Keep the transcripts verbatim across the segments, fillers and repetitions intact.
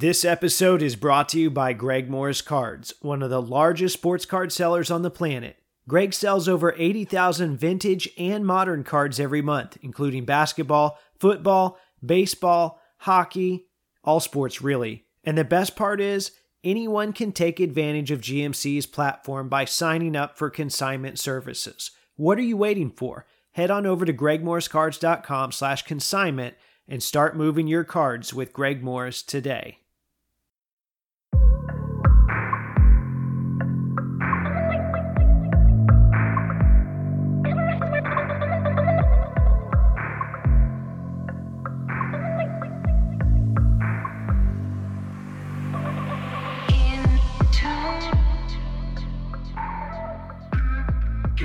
This episode is brought to you by Greg Morris Cards, one of the largest sports card sellers on the planet. Greg sells over eighty thousand vintage and modern cards every month, including basketball, football, baseball, hockey, all sports really. And the best part is, anyone can take advantage of G M C's platform by signing up for consignment services. What are you waiting for? Head on over to Greg Morris Cards dot com slash consignment and start moving your cards with Greg Morris today.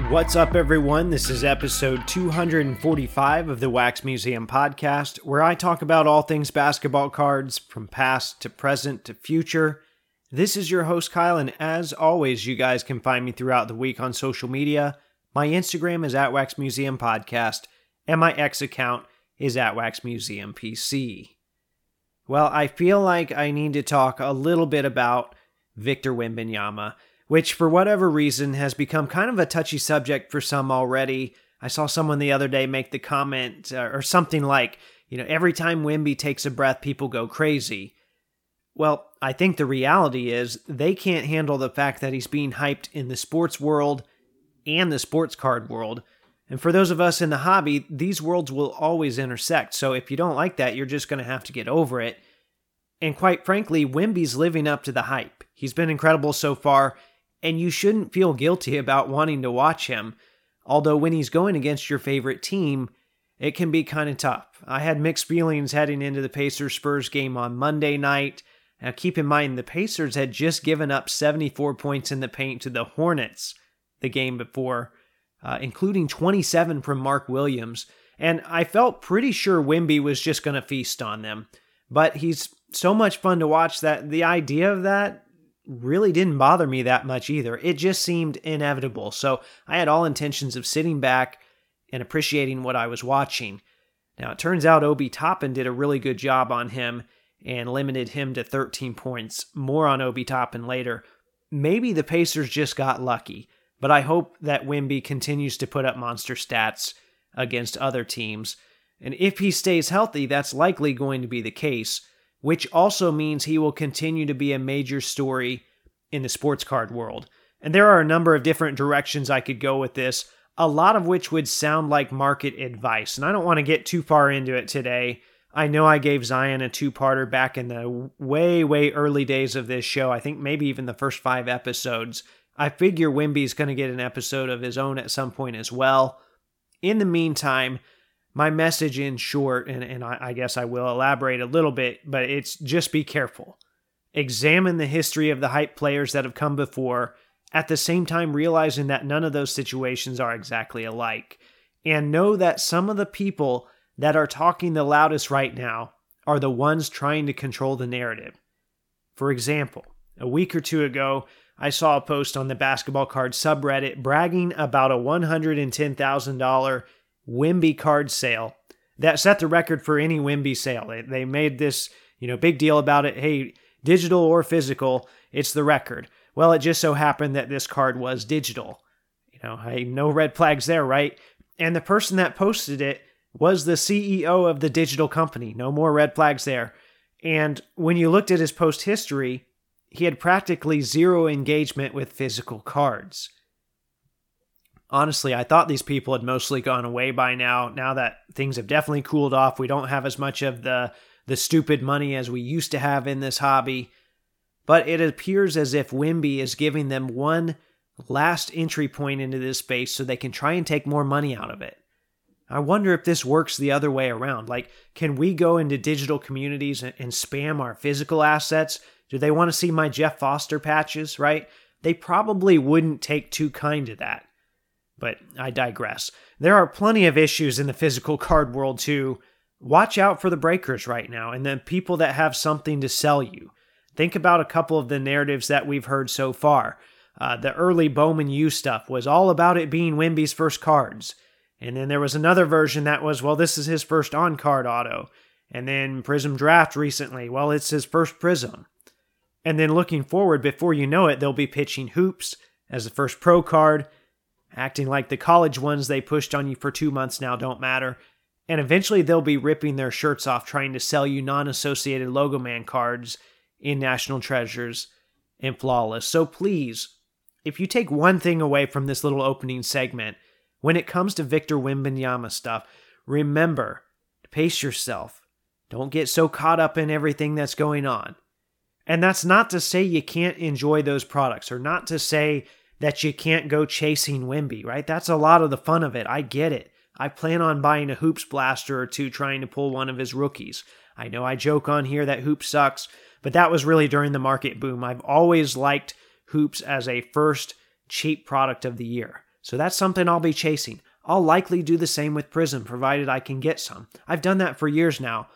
What's up, everyone? This is episode two forty-five of the Wax Museum Podcast, where I talk about all things basketball cards, from past to present to future. This is your host, Kyle, and as always, you guys can find me throughout the week on social media. My Instagram is at Wax Museum Podcast, and my X account is at Wax Museum P C. Well, I feel like I need to talk a little bit about Victor Wembanyama, which for whatever reason has become kind of a touchy subject for some already. I saw someone the other day make the comment uh, or something like, you know, every time Wemby takes a breath, people go crazy. Well, I think the reality is they can't handle the fact that he's being hyped in the sports world and the sports card world. And for those of us in the hobby, these worlds will always intersect. So if you don't like that, you're just going to have to get over it. And quite frankly, Wemby's living up to the hype. He's been incredible so far. And you shouldn't feel guilty about wanting to watch him. Although when he's going against your favorite team, it can be kind of tough. I had mixed feelings heading into the Pacers-Spurs game on Monday night. Now keep in mind, the Pacers had just given up seventy-four points in the paint to the Hornets the game before, uh, including twenty-seven from Mark Williams. And I felt pretty sure Wemby was just going to feast on them. But he's so much fun to watch that the idea of that really didn't bother me that much either. It just seemed inevitable. So I had all intentions of sitting back and appreciating what I was watching. Now, it turns out Obi Toppin did a really good job on him and limited him to thirteen points. More on Obi Toppin later. Maybe the Pacers just got lucky, but I hope that Wemby continues to put up monster stats against other teams. And if he stays healthy, that's likely going to be the case, which also means he will continue to be a major story in the sports card world. And there are a number of different directions I could go with this, a lot of which would sound like market advice. And I don't want to get too far into it today. I know I gave Zion a two-parter back in the way, way early days of this show. I think maybe even the first five episodes. I figure Wemby's going to get an episode of his own at some point as well. In the meantime, my message in short, and, and I, I guess I will elaborate a little bit, but it's just be careful. Examine the history of the hype players that have come before, at the same time realizing that none of those situations are exactly alike. And know that some of the people that are talking the loudest right now are the ones trying to control the narrative. For example, a week or two ago, I saw a post on the basketball card subreddit bragging about a one hundred ten thousand dollars Wemby card sale that set the record for any Wemby sale. They, they made this, you know, big deal about it. Hey, digital or physical, it's the record. Well, it just so happened that this card was digital. You know, hey, no red flags there, right? And the person that posted it was the C E O of the digital company. No more red flags there. And when you looked at his post history, he had practically zero engagement with physical cards. Honestly, I thought these people had mostly gone away by now. Now that things have definitely cooled off, we don't have as much of the, the stupid money as we used to have in this hobby. But it appears as if Wemby is giving them one last entry point into this space so they can try and take more money out of it. I wonder if this works the other way around. Like, can we go into digital communities and, and spam our physical assets? Do they want to see my Jeff Foster patches, right? They probably wouldn't take too kind to that. But I digress. There are plenty of issues in the physical card world too. Watch out for the breakers right now and the people that have something to sell you. Think about a couple of the narratives that we've heard so far. Uh, the early Bowman U stuff was all about it being Wemby's first cards. And then there was another version that was, well, this is his first on-card auto. and then Prism Draft recently. Well, it's his first Prism. And then looking forward, before you know it, they'll be pitching Hoops as the first pro card, acting like the college ones they pushed on you for two months now don't matter. And eventually they'll be ripping their shirts off trying to sell you non-associated Logo Man cards in National Treasures and Flawless. So please, if you take one thing away from this little opening segment, when it comes to Victor Wembanyama stuff, remember to pace yourself. Don't get so caught up in everything that's going on. And that's not to say you can't enjoy those products, or not to say that you can't go chasing Wemby, right? That's a lot of the fun of it. I get it. I plan on buying a Hoops blaster or two trying to pull one of his rookies. I know I joke on here that Hoops sucks, but that was really during the market boom. I've always liked Hoops as a first cheap product of the year. So that's something I'll be chasing. I'll likely do the same with Prism, provided I can get some. I've done that for years now,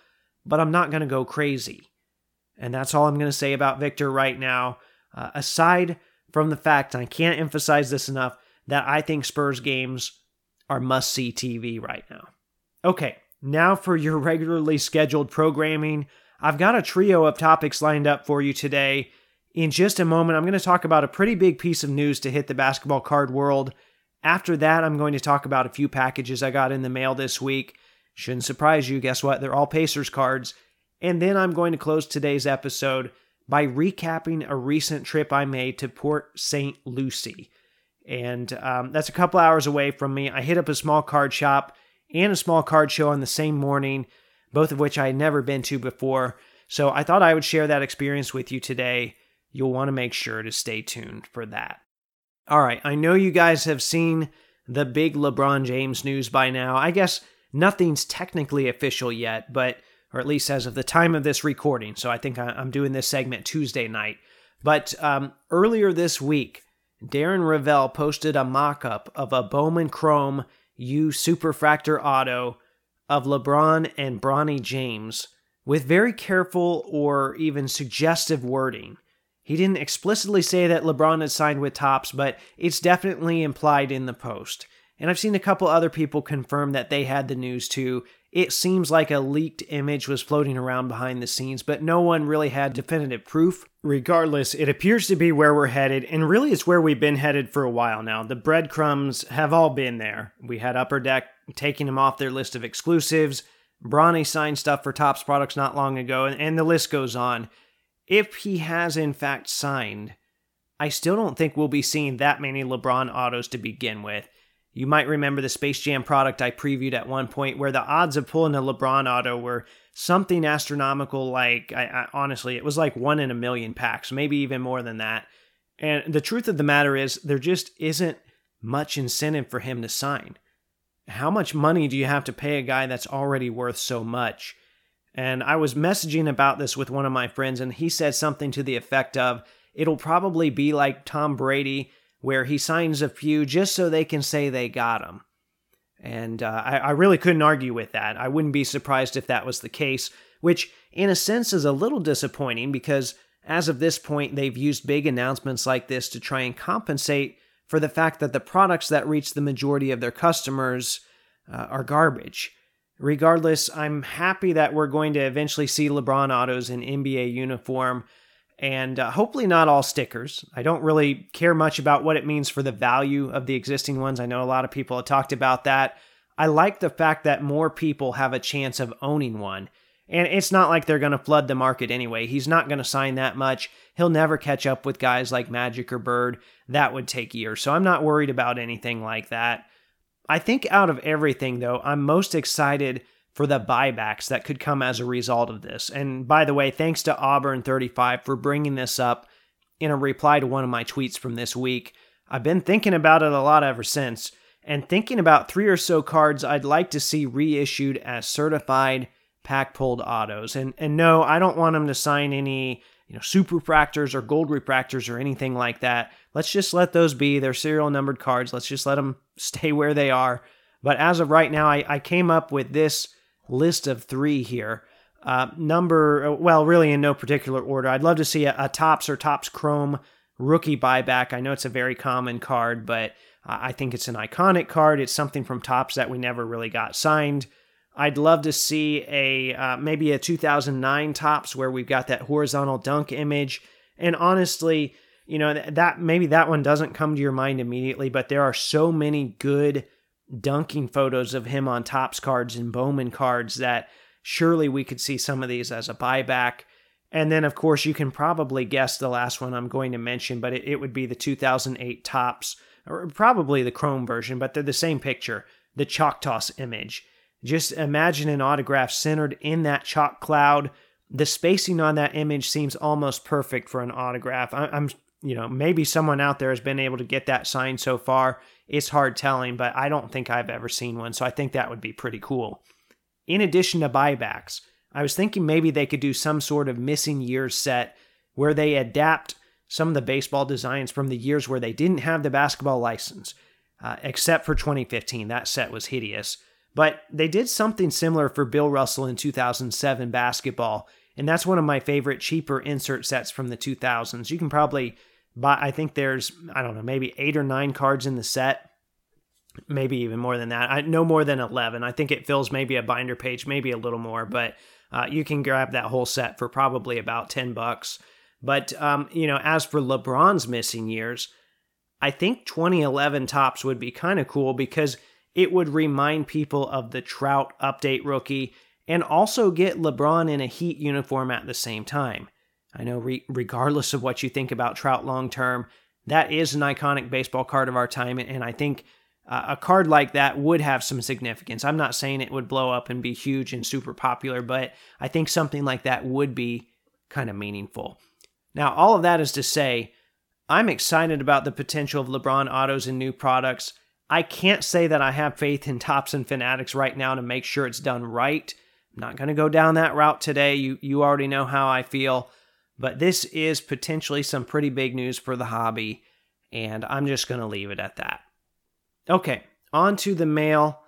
but I'm not going to go crazy. And that's all I'm going to say about Victor right now. Uh, aside from the fact, and I can't emphasize this enough, that I think Spurs games are must-see T V right now. Okay, now for your regularly scheduled programming. I've got a trio of topics lined up for you today. In just a moment, I'm going to talk about a pretty big piece of news to hit the basketball card world. After that, I'm going to talk about a few packages I got in the mail this week. Shouldn't surprise you. Guess what? They're all Pacers cards. And then I'm going to close today's episode by recapping a recent trip I made to Port Saint Lucie. And um, that's a couple hours away from me. I hit up a small card shop and a small card show on the same morning, both of which I had never been to before. So I thought I would share that experience with you today. You'll want to make sure to stay tuned for that. All right, I know you guys have seen the big LeBron James news by now. I guess nothing's technically official yet, but or at least as of the time of this recording. So I think I'm doing this segment Tuesday night. But um, earlier this week, Darren Revell posted a mock-up of a Bowman Chrome U Superfractor Auto of LeBron and Bronny James with very careful or even suggestive wording. He didn't explicitly say that LeBron had signed with Topps, but it's definitely implied in the post. And I've seen a couple other people confirm that they had the news too. It seems like a leaked image was floating around behind the scenes, but no one really had definitive proof. Regardless, it appears to be where we're headed, and really it's where we've been headed for a while now. The breadcrumbs have all been there. We had Upper Deck taking them off their list of exclusives. Bronny signed stuff for Topps products not long ago, and, and the list goes on. If he has in fact signed, I still don't think we'll be seeing that many LeBron autos to begin with. You might remember the Space Jam product I previewed at one point where the odds of pulling a LeBron auto were something astronomical, like, I, I, honestly, it was like one in a million packs, maybe even more than that. And the truth of the matter is, there just isn't much incentive for him to sign. How much money do you have to pay a guy that's already worth so much? And I was messaging about this with one of my friends, and he said something to the effect of, it'll probably be like Tom Brady, where he signs a few just so they can say they got him. And uh, I, I really couldn't argue with that. I wouldn't be surprised if that was the case, which in a sense is a little disappointing because as of this point, they've used big announcements like this to try and compensate for the fact that the products that reach the majority of their customers uh, are garbage. Regardless, I'm happy that we're going to eventually see LeBron autos in N B A uniform, and uh, hopefully not all stickers. I don't really care much about what it means for the value of the existing ones. I know a lot of people have talked about that. I like the fact that more people have a chance of owning one. And it's not like they're going to flood the market anyway. He's not going to sign that much. He'll never catch up with guys like Magic or Bird. That would take years. So I'm not worried about anything like that. I think out of everything, though, I'm most excited for the buybacks that could come as a result of this. And by the way, thanks to Auburn thirty-five for bringing this up in a reply to one of my tweets from this week. I've been thinking about it a lot ever since, and thinking about three or so cards I'd like to see reissued as certified pack-pulled autos. And and no, I don't want them to sign any, you know, super refractors or gold refractors or anything like that. Let's just let those be. They're serial numbered cards. Let's just let them stay where they are. But as of right now, I, I came up with this list of three here. Uh, number, well, really in no particular order. I'd love to see a, a Topps or Topps Chrome rookie buyback. I know it's a very common card, but I think it's an iconic card. It's something from Topps that we never really got signed. I'd love to see a uh, maybe a two thousand nine Topps where we've got that horizontal dunk image. And honestly, you know, that maybe that one doesn't come to your mind immediately, but there are so many good dunking photos of him on Topps cards and Bowman cards that surely we could see some of these as a buyback. And then, of course, you can probably guess the last one I'm going to mention, but it, it would be the two thousand eight Topps, or probably the Chrome version, but they're the same picture, the chalk toss image. Just imagine an autograph centered in that chalk cloud. The spacing on that image seems almost perfect for an autograph. I, I'm, you know, maybe someone out there has been able to get that signed so far. It's hard telling, but I don't think I've ever seen one, so I think that would be pretty cool. In addition to buybacks, I was thinking maybe they could do some sort of missing years set where they adapt some of the baseball designs from the years where they didn't have the basketball license, uh, except for twenty fifteen. That set was hideous. But they did something similar for Bill Russell in two thousand seven basketball, and that's one of my favorite cheaper insert sets from the two thousands. You can probably buy, I think there's, I don't know, maybe eight or nine cards in the set, maybe even more than that. I, no more than eleven. I think it fills maybe a binder page, maybe a little more, but uh, you can grab that whole set for probably about ten bucks. But, um, you know, as for LeBron's missing years, I think twenty eleven Topps would be kind of cool because it would remind people of the Trout update rookie and also get LeBron in a Heat uniform at the same time. I know re- regardless of what you think about Trout long-term, that is an iconic baseball card of our time, and I think uh, a card like that would have some significance. I'm not saying it would blow up and be huge and super popular, but I think something like that would be kind of meaningful. Now, all of that is to say, I'm excited about the potential of LeBron autos and new products. I can't say that I have faith in Topps and Fanatics right now to make sure it's done right. I'm not going to go down that route today. You you already know how I feel. But this is potentially some pretty big news for the hobby, and I'm just going to leave it at that. Okay, on to the mail.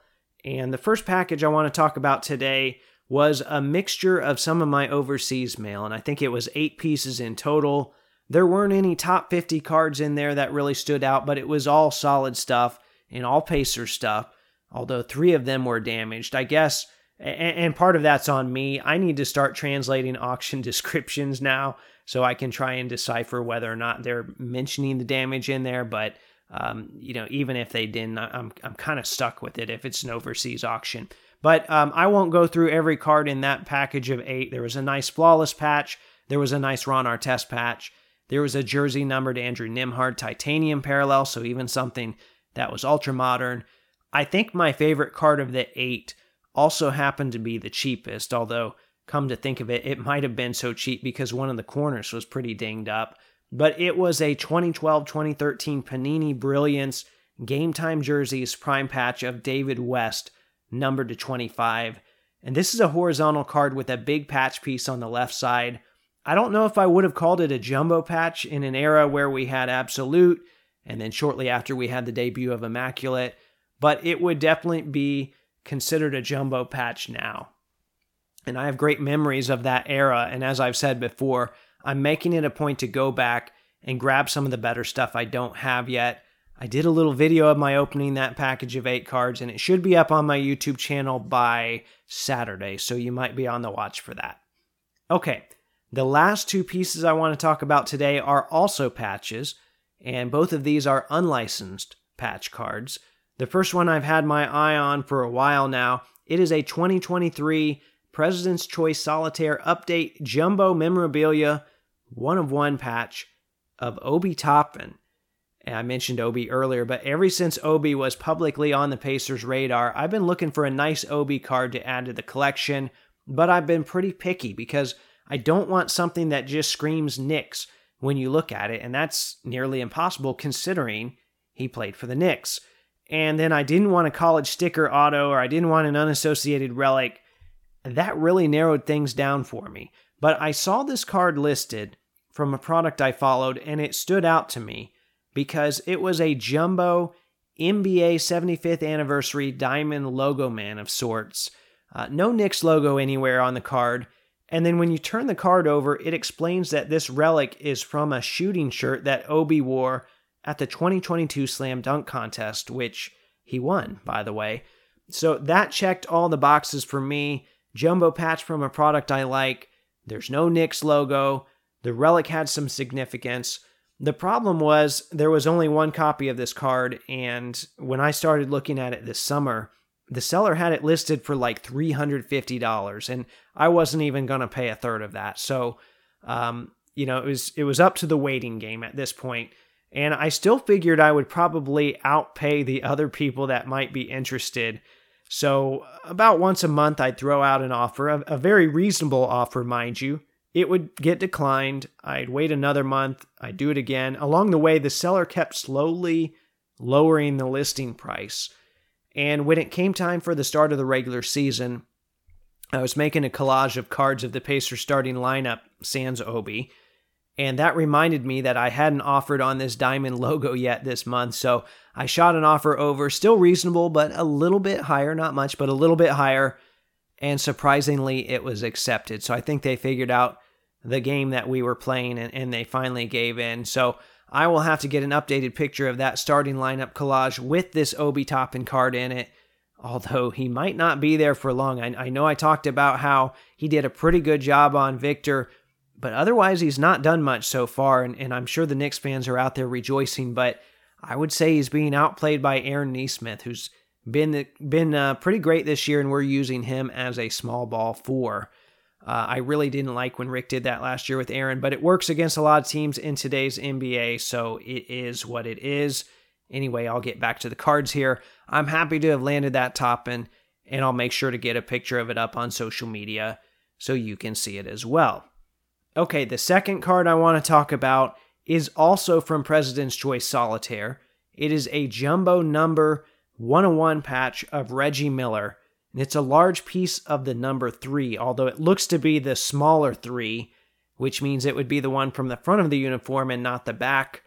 And the first package I want to talk about today was a mixture of some of my overseas mail, and I think it was eight pieces in total. There weren't any top fifty cards in there that really stood out, but it was all solid stuff and all Pacers stuff, although three of them were damaged, I guess. And part of that's on me. I need to start translating auction descriptions now so I can try and decipher whether or not they're mentioning the damage in there. But, um, you know, even if they didn't, I'm I'm kind of stuck with it if it's an overseas auction. But um, I won't go through every card in that package of eight. There was a nice Flawless patch. There was a nice Ron Artest patch. There was a jersey numbered Andrew Nembhard titanium parallel, so even something that was ultra modern. I think my favorite card of the eight also happened to be the cheapest, although come to think of it, it might have been so cheap because one of the corners was pretty dinged up. But it was a twenty twelve twenty thirteen Panini Brilliance Game Time Jerseys Prime Patch of David West, numbered to twenty-five. And this is a horizontal card with a big patch piece on the left side. I don't know if I would have called it a jumbo patch in an era where we had Absolute, and then shortly after we had the debut of Immaculate, but it would definitely be considered a jumbo patch now. And I have great memories of that era, and as I've said before, I'm making it a point to go back and grab some of the better stuff I don't have yet. I did a little video of my opening that package of eight cards, and it should be up on my YouTube channel by Saturday, so you might be on the watch for that. Okay, the last two pieces I want to talk about today are also patches, and both of these are unlicensed patch cards. The first one I've had my eye on for a while now. It is a twenty twenty-three President's Choice Solitaire Update Jumbo Memorabilia one-of-one patch of Obi Toppin. And I mentioned Obi earlier, but ever since Obi was publicly on the Pacers' radar, I've been looking for a nice Obi card to add to the collection, but I've been pretty picky because I don't want something that just screams Knicks when you look at it, and that's nearly impossible considering he played for the Knicks. And then I didn't want a college sticker auto, or I didn't want an unassociated relic. That really narrowed things down for me. But I saw this card listed from a product I followed, and it stood out to me because it was a jumbo N B A seventy-fifth anniversary diamond logo man of sorts. Uh, no Knicks logo anywhere on the card. And then when you turn the card over, it explains that this relic is from a shooting shirt that Obi wore at the twenty twenty-two Slam Dunk Contest, which he won, by the way. So that checked all the boxes for me. Jumbo patch from a product I like. There's no Knicks logo. The relic had some significance. The problem was there was only one copy of this card, and when I started looking at it this summer, the seller had it listed for like three hundred fifty dollars, and I wasn't even going to pay a third of that. So, um, you know, it was it was up to the waiting game at this point, and I still figured I would probably outpay the other people that might be interested. So about once a month, I'd throw out an offer, a, a very reasonable offer, mind you. It would get declined. I'd wait another month. I'd do it again. Along the way, the seller kept slowly lowering the listing price. And when it came time for the start of the regular season, I was making a collage of cards of the Pacers starting lineup, sans Obi. And that reminded me that I hadn't offered on this diamond logo yet this month. So I shot an offer over, still reasonable, but a little bit higher, not much, but a little bit higher. And surprisingly, it was accepted. So I think they figured out the game that we were playing, and, and they finally gave in. So I will have to get an updated picture of that starting lineup collage with this Obi Toppin card in it, although he might not be there for long. I, I know I talked about how he did a pretty good job on Victor, but otherwise he's not done much so far, and, and I'm sure the Knicks fans are out there rejoicing, but I would say he's being outplayed by Aaron Nesmith, who's Been been uh, pretty great this year, and we're using him as a small ball four. Uh, I really didn't like when Rick did that last year with Aaron, but it works against a lot of teams in today's N B A, so it is what it is. Anyway, I'll get back to the cards here. I'm happy to have landed that Toppin, and I'll make sure to get a picture of it up on social media so you can see it as well. Okay, the second card I want to talk about is also from President's Choice Solitaire. It is a jumbo number one oh one patch of Reggie Miller, and it's a large piece of the number three, although it looks to be the smaller three, which means it would be the one from the front of the uniform and not the back.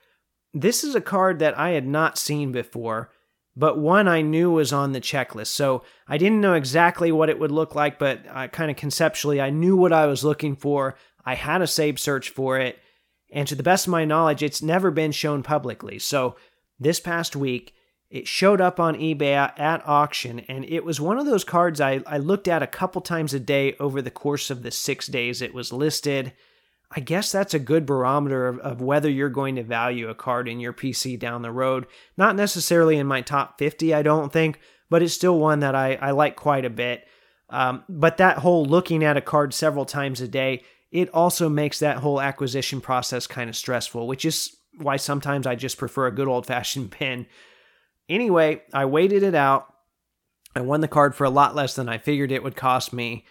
This is a card that I had not seen before, but one I knew was on the checklist, so I didn't know exactly what it would look like, but I kind of conceptually, I knew what I was looking for. I had a save search for it, and to the best of my knowledge, it's never been shown publicly. So this past week, it showed up on eBay at auction, and it was one of those cards I, I looked at a couple times a day over the course of the six days it was listed. I guess that's a good barometer of, of whether you're going to value a card in your P C down the road. Not necessarily in my top fifty, I don't think, but it's still one that I, I like quite a bit. Um, but that whole looking at a card several times a day, it also makes that whole acquisition process kind of stressful, which is why sometimes I just prefer a good old-fashioned pen. Anyway, I waited it out. I won the card for a lot less than I figured it would cost me.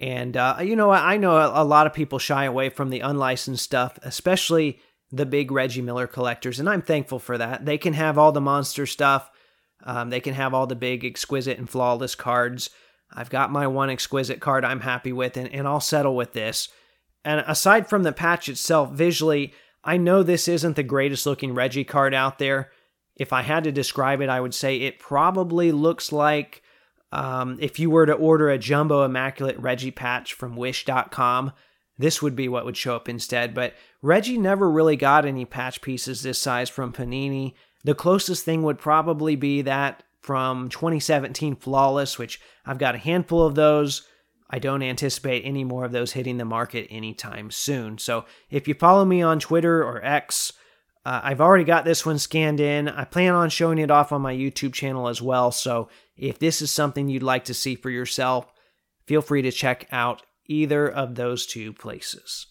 And, uh, you know, I know a lot of people shy away from the unlicensed stuff, especially the big Reggie Miller collectors, and I'm thankful for that. They can have all the monster stuff. Um, they can have all the big exquisite and flawless cards. I've got my one exquisite card I'm happy with, and, and I'll settle with this. And aside from the patch itself, visually, I know this isn't the greatest looking Reggie card out there. If I had to describe it, I would say it probably looks like um, if you were to order a Jumbo Immaculate Reggie patch from wish dot com, this would be what would show up instead. But Reggie never really got any patch pieces this size from Panini. The closest thing would probably be that from twenty seventeen Flawless, which I've got a handful of those. I don't anticipate any more of those hitting the market anytime soon. So if you follow me on Twitter or X, Uh, I've already got this one scanned in. I plan on showing it off on my YouTube channel as well, so if this is something you'd like to see for yourself, feel free to check out either of those two places.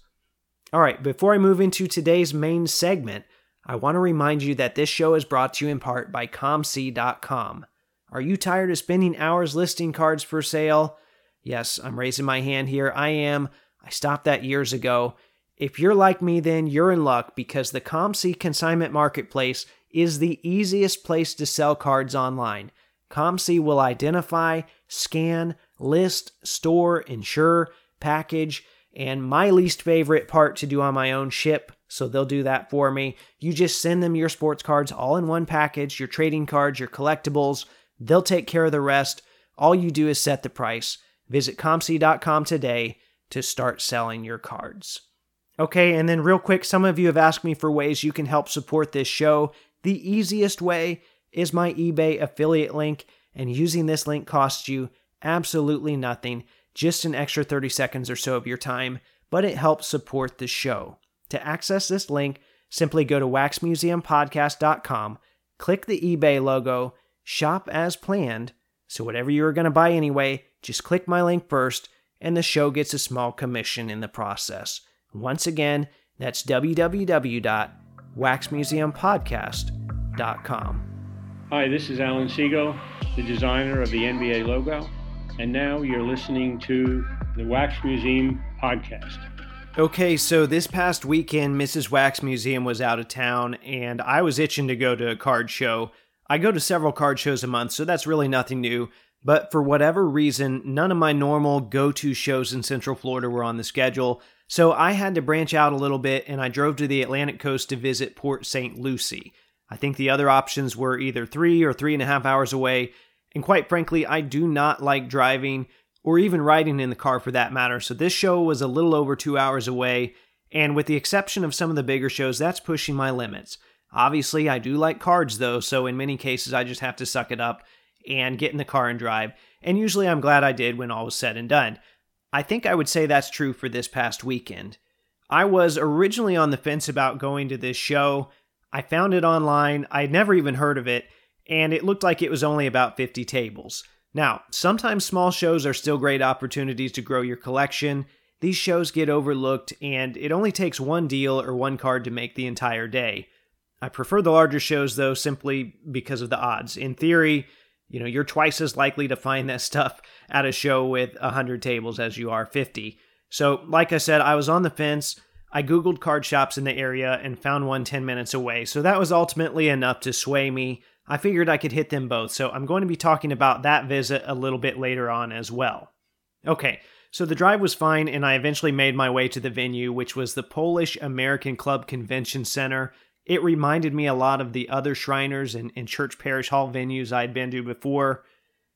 All right, before I move into today's main segment, I want to remind you that this show is brought to you in part by com c dot com. Are you tired of spending hours listing cards for sale? Yes, I'm raising my hand here. I am. I stopped that years ago. If you're like me, then you're in luck, because the ComC Consignment Marketplace is the easiest place to sell cards online. ComC will identify, scan, list, store, insure, package, and my least favorite part to do on my own, ship, so they'll do that for me. You just send them your sports cards all in one package, your trading cards, your collectibles. They'll take care of the rest. All you do is set the price. Visit com c dot com today to start selling your cards. Okay, and then real quick, some of you have asked me for ways you can help support this show. The easiest way is my eBay affiliate link. and using this link costs you absolutely nothing, just an extra thirty seconds or so of your time, but it helps support the show. To access this link, simply go to wax museum podcast dot com, click the eBay logo, shop as planned, so whatever you were going to buy anyway, just click my link first, and the show gets a small commission in the process. Once again, that's w w w dot wax museum podcast dot com. Hi, this is Alan Segal, the designer of the N B A logo, and now you're listening to the Wax Museum Podcast. Okay, so this past weekend, Missus Wax Museum was out of town, and I was itching to go to a card show. I go to several card shows a month, so that's really nothing new. But for whatever reason, none of my normal go-to shows in Central Florida were on the schedule, so I had to branch out a little bit, and I drove to the Atlantic coast to visit Port Saint Lucie. I think the other options were either three or three and a half hours away, and quite frankly, I do not like driving or even riding in the car for that matter, so this show was a little over two hours away, and with the exception of some of the bigger shows, that's pushing my limits. Obviously, I do like cards though, so in many cases, I just have to suck it up and get in the car and drive, and usually I'm glad I did when all was said and done. I think I would say that's true for this past weekend. I was originally on the fence about going to this show. I found it online, I had never even heard of it, and it looked like it was only about fifty tables. Now, sometimes small shows are still great opportunities to grow your collection. These shows get overlooked, and it only takes one deal or one card to make the entire day. I prefer the larger shows, though, simply because of the odds. In theory, you know, you're twice as likely to find that stuff at a show with one hundred tables as you are fifty. So, like I said, I was on the fence. I Googled card shops in the area and found one ten minutes away, so that was ultimately enough to sway me. I figured I could hit them both, so I'm going to be talking about that visit a little bit later on as well. Okay, so the drive was fine, and I eventually made my way to the venue, which was the Polish American Club Convention Center. It reminded me a lot of the other Shriners and, and church parish hall venues I'd been to before.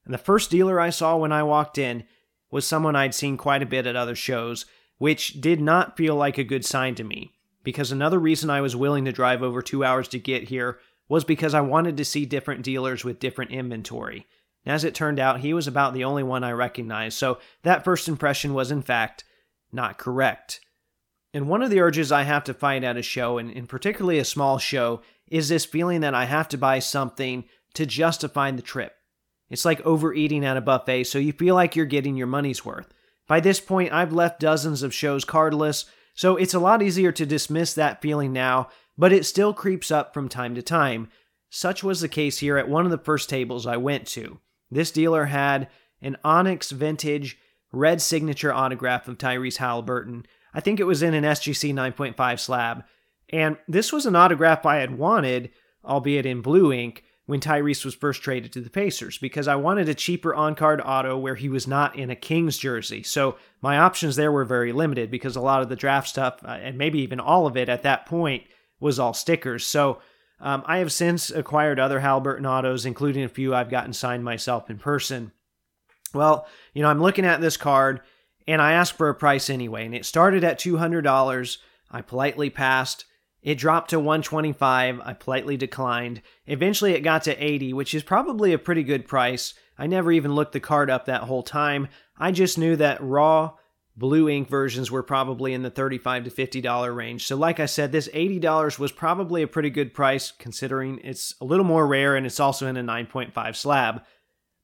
And the first dealer I saw when I walked in was someone I'd seen quite a bit at other shows, which did not feel like a good sign to me, because another reason I was willing to drive over two hours to get here was because I wanted to see different dealers with different inventory. And as it turned out, he was about the only one I recognized, so that first impression was, in fact, not correct. And one of the urges I have to fight at a show, and, and particularly a small show, is this feeling that I have to buy something to justify the trip. It's like overeating at a buffet, so you feel like you're getting your money's worth. By this point, I've left dozens of shows cardless, so it's a lot easier to dismiss that feeling now, but it still creeps up from time to time. Such was the case here at one of the first tables I went to. This dealer had an Onyx Vintage red signature autograph of Tyrese Haliburton. I think it was in an S G C nine point five slab, and this was an autograph I had wanted, albeit in blue ink, when Tyrese was first traded to the Pacers, because I wanted a cheaper on-card auto where he was not in a Kings jersey. So my options there were very limited, because a lot of the draft stuff, and maybe even all of it at that point, was all stickers. So um, I have since acquired other Haliburton autos, including a few I've gotten signed myself in person. Well, you know, I'm looking at this card, and I asked for a price anyway, and it started at two hundred dollars. I politely passed. It dropped to one hundred twenty-five dollars. I politely declined. Eventually, it got to eighty dollars, which is probably a pretty good price. I never even looked the card up that whole time. I just knew that raw blue ink versions were probably in the thirty-five to fifty dollars range. So like I said, this eighty dollars was probably a pretty good price, considering it's a little more rare and it's also in a nine point five slab.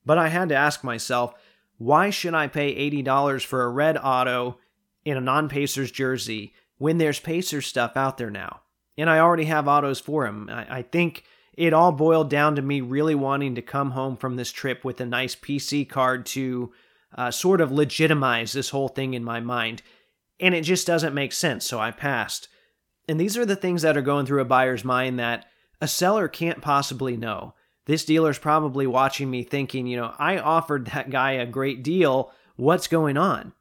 But I had to ask myself, why should I pay eighty dollars for a red auto in a non-Pacers jersey when there's Pacers stuff out there now? And I already have autos for him. I, I think it all boiled down to me really wanting to come home from this trip with a nice P C card to Uh, sort of legitimize this whole thing in my mind, and it just doesn't make sense, so I passed. And these are the things that are going through a buyer's mind that a seller can't possibly know. This dealer's probably watching me thinking, you know, I offered that guy a great deal, what's going on?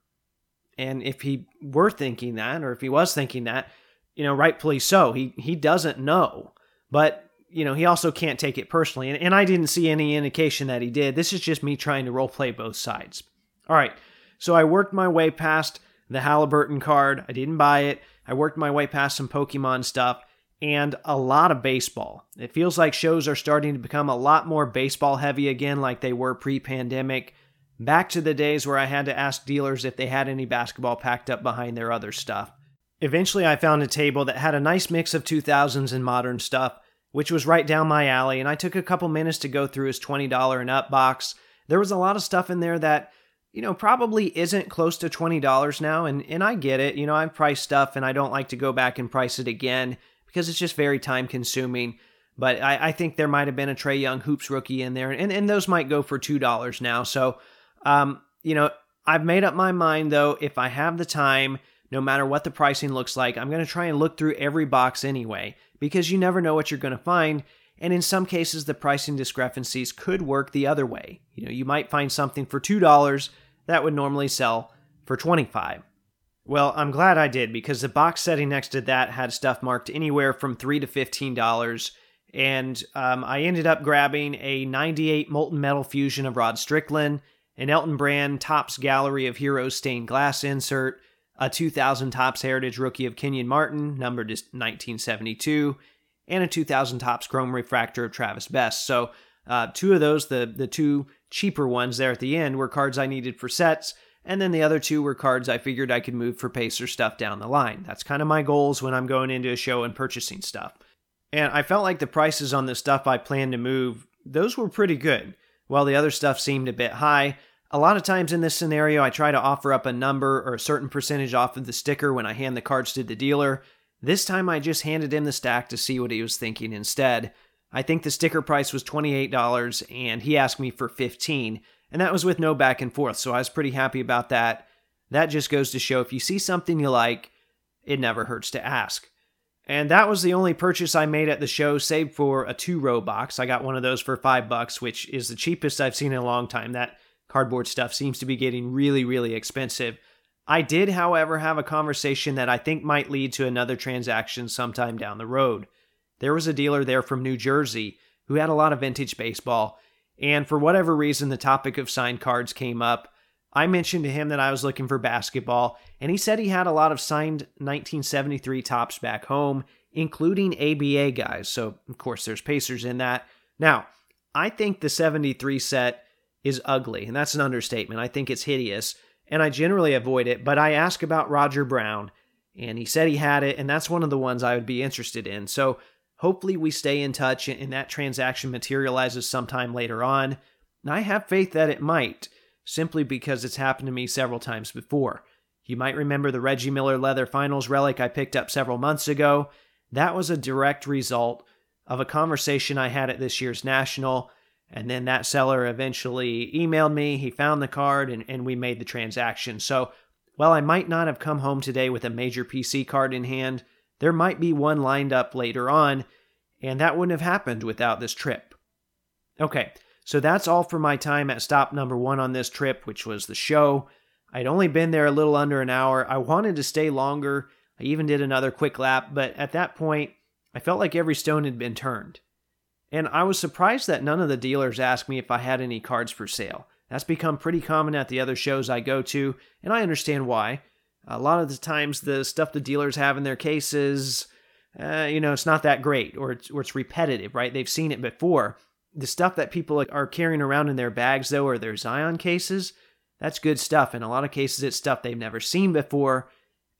And if he were thinking that, or if he was thinking that, you know, rightfully so, he he doesn't know. But, you know, he also can't take it personally, and, and I didn't see any indication that he did. This is just me trying to role play both sides. All right, so I worked my way past the Haliburton card. I didn't buy it. I worked my way past some Pokemon stuff, and a lot of baseball. It feels like shows are starting to become a lot more baseball heavy again, like they were pre-pandemic. Back to the days where I had to ask dealers if they had any basketball packed up behind their other stuff. Eventually, I found a table that had a nice mix of two thousands and modern stuff, which was right down my alley, and I took a couple minutes to go through his twenty dollars and up box. There was a lot of stuff in there that, you know, probably isn't close to twenty dollars now, and, and I get it. You know, I've priced stuff, and I don't like to go back and price it again because it's just very time-consuming, but I, I think there might have been a Trae Young Hoops rookie in there, and, and those might go for two dollars now, so, um, you know, I've made up my mind, though, if I have the time, no matter what the pricing looks like, I'm going to try and look through every box anyway, because you never know what you're going to find, and in some cases, the pricing discrepancies could work the other way. You know, you might find something for two dollars that would normally sell for twenty-five dollars. Well, I'm glad I did, because the box setting next to that had stuff marked anywhere from three dollars to fifteen dollars, and um, I ended up grabbing a ninety-eight Molten Metal Fusion of Rod Strickland, an Elton Brand Topps Gallery of Heroes stained glass insert, a two thousand Topps Heritage Rookie of Kenyon Martin, numbered as nineteen seventy-two, and a two thousand Topps Chrome Refractor of Travis Best. So uh, two of those, the, the two cheaper ones there at the end, were cards I needed for sets, and then the other two were cards I figured I could move for Pacer stuff down the line. That's kind of my goals when I'm going into a show and purchasing stuff. And I felt like the prices on the stuff I planned to move, those were pretty good, while the other stuff seemed a bit high. A lot of times in this scenario, I try to offer up a number or a certain percentage off of the sticker when I hand the cards to the dealer. This time, I just handed him the stack to see what he was thinking instead. I think the sticker price was twenty-eight dollars, and he asked me for fifteen dollars, and that was with no back and forth, so I was pretty happy about that. That just goes to show if you see something you like, it never hurts to ask. And that was the only purchase I made at the show, save for a two-row box. I got one of those for five bucks, which is the cheapest I've seen in a long time. That cardboard stuff seems to be getting really, really expensive. I did, however, have a conversation that I think might lead to another transaction sometime down the road. There was a dealer there from New Jersey who had a lot of vintage baseball, and for whatever reason, the topic of signed cards came up. I mentioned to him that I was looking for basketball, and he said he had a lot of signed nineteen seventy-three Topps back home, including A B A guys, so of course there's Pacers in that. Now, I think the seventy-three set is ugly, and that's an understatement. I think it's hideous, and I generally avoid it, but I asked about Roger Brown, and he said he had it, and that's one of the ones I would be interested in. So hopefully we stay in touch, and that transaction materializes sometime later on, and I have faith that it might, simply because it's happened to me several times before. You might remember the Reggie Miller Leather Finals relic I picked up several months ago. That was a direct result of a conversation I had at this year's National. And then that seller eventually emailed me, he found the card, and, and we made the transaction. So while I might not have come home today with a major P C card in hand, there might be one lined up later on, and that wouldn't have happened without this trip. Okay, so that's all for my time at stop number one on this trip, which was the show. I'd only been there a little under an hour. I wanted to stay longer. I even did another quick lap, but at that point, I felt like every stone had been turned. And I was surprised that none of the dealers asked me if I had any cards for sale. That's become pretty common at the other shows I go to, and I understand why. A lot of the times, the stuff the dealers have in their cases, uh, you know, it's not that great, or it's, or it's repetitive, right? They've seen it before. The stuff that people are carrying around in their bags, though, or their Zion cases, that's good stuff. In a lot of cases, it's stuff they've never seen before,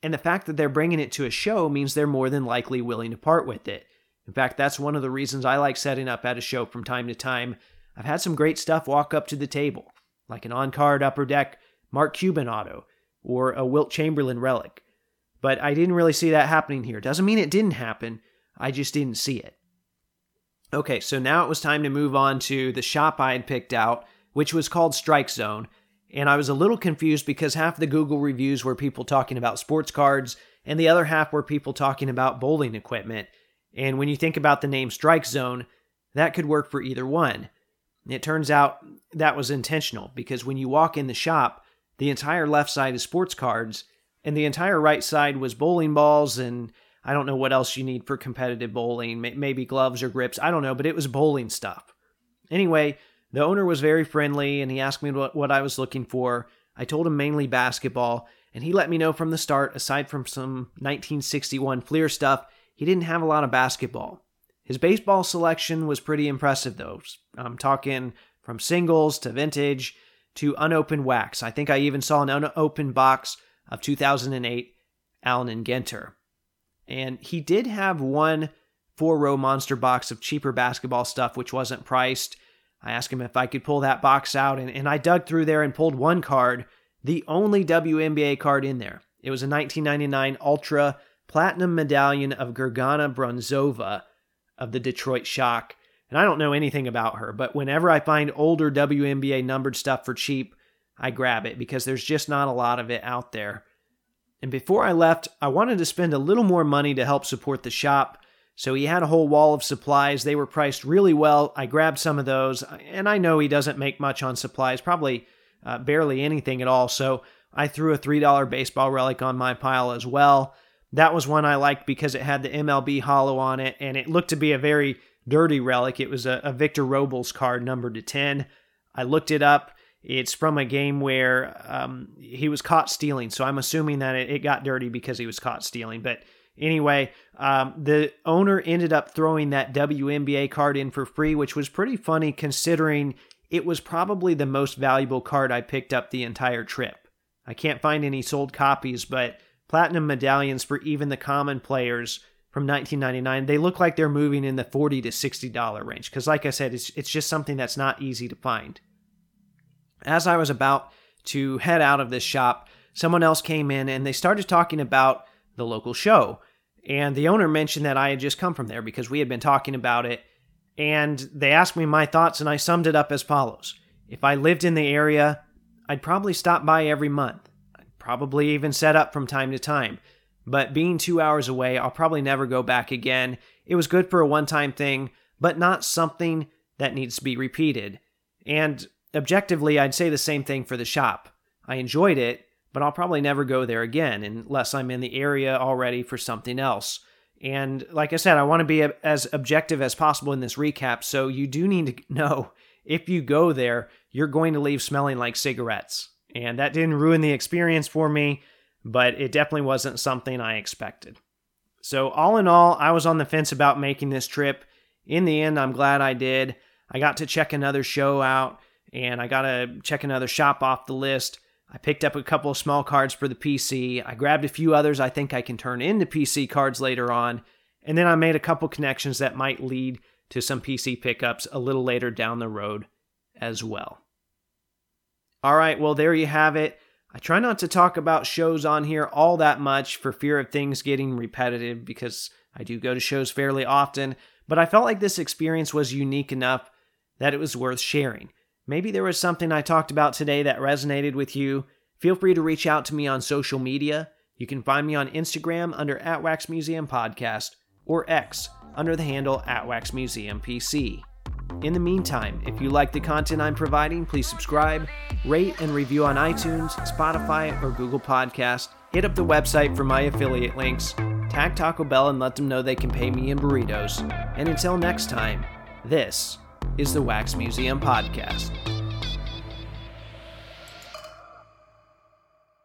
and the fact that they're bringing it to a show means they're more than likely willing to part with it. In fact, that's one of the reasons I like setting up at a show from time to time. I've had some great stuff walk up to the table, like an on-card Upper Deck Mark Cuban auto, or a Wilt Chamberlain relic. But I didn't really see that happening here. Doesn't mean it didn't happen, I just didn't see it. Okay, so now it was time to move on to the shop I had picked out, which was called Strike Zone, and I was a little confused because half the Google reviews were people talking about sports cards, and the other half were people talking about bowling equipment. And when you think about the name Strike Zone, that could work for either one. It turns out that was intentional, because when you walk in the shop, the entire left side is sports cards, and the entire right side was bowling balls, and I don't know what else you need for competitive bowling, maybe gloves or grips, I don't know, but it was bowling stuff. Anyway, the owner was very friendly, and he asked me what I was looking for. I told him mainly basketball, and he let me know from the start, aside from some nineteen sixty-one Fleer stuff, he didn't have a lot of basketball. His baseball selection was pretty impressive, though. I'm talking from singles to vintage to unopened wax. I think I even saw an unopened box of two thousand eight Allen and Genter. And he did have one four-row monster box of cheaper basketball stuff, which wasn't priced. I asked him if I could pull that box out, and, and I dug through there and pulled one card, the only W N B A card in there. It was a nineteen ninety-nine Ultra Platinum Medallion of Gergana Bronzova of the Detroit Shock. And I don't know anything about her, but whenever I find older W N B A numbered stuff for cheap, I grab it because there's just not a lot of it out there. And before I left, I wanted to spend a little more money to help support the shop. So he had a whole wall of supplies. They were priced really well. I grabbed some of those, and I know he doesn't make much on supplies, probably uh, barely anything at all. So I threw a three dollar baseball relic on my pile as well. That was one I liked because it had the M L B hollow on it, and it looked to be a very dirty relic. It was a, a Victor Robles card numbered to ten. I looked it up. It's from a game where um, he was caught stealing, so I'm assuming that it, it got dirty because he was caught stealing. But anyway, um, the owner ended up throwing that W N B A card in for free, which was pretty funny considering it was probably the most valuable card I picked up the entire trip. I can't find any sold copies, but platinum medallions for even the common players from nineteen ninety-nine, they look like they're moving in the forty to sixty dollars range because, like I said, it's it's just something that's not easy to find. As I was about to head out of this shop, someone else came in and they started talking about the local show. And the owner mentioned that I had just come from there because we had been talking about it. And they asked me my thoughts and I summed it up as follows. If I lived in the area, I'd probably stop by every month. I'd probably even set up from time to time. But being two hours away, I'll probably never go back again. It was good for a one-time thing, but not something that needs to be repeated. And objectively, I'd say the same thing for the shop. I enjoyed it, but I'll probably never go there again unless I'm in the area already for something else. And like I said, I want to be as objective as possible in this recap, so you do need to know if you go there, you're going to leave smelling like cigarettes. And that didn't ruin the experience for me, but it definitely wasn't something I expected. So all in all, I was on the fence about making this trip. In the end, I'm glad I did. I got to check another show out, and I got to check another shop off the list. I picked up a couple of small cards for the P C. I grabbed a few others I think I can turn into P C cards later on. And then I made a couple connections that might lead to some P C pickups a little later down the road as well. All right, well, there you have it. I try not to talk about shows on here all that much for fear of things getting repetitive because I do go to shows fairly often. But I felt like this experience was unique enough that it was worth sharing. Maybe there was something I talked about today that resonated with you. Feel free to reach out to me on social media. You can find me on Instagram under at Wax Museum Podcast or X under the handle at Wax Museum P C. In the meantime, if you like the content I'm providing, please subscribe, rate, and review on iTunes, Spotify, or Google Podcasts. Hit up the website for my affiliate links. Tag Taco Bell and let them know they can pay me in burritos. And until next time, this is the Wax Museum Podcast.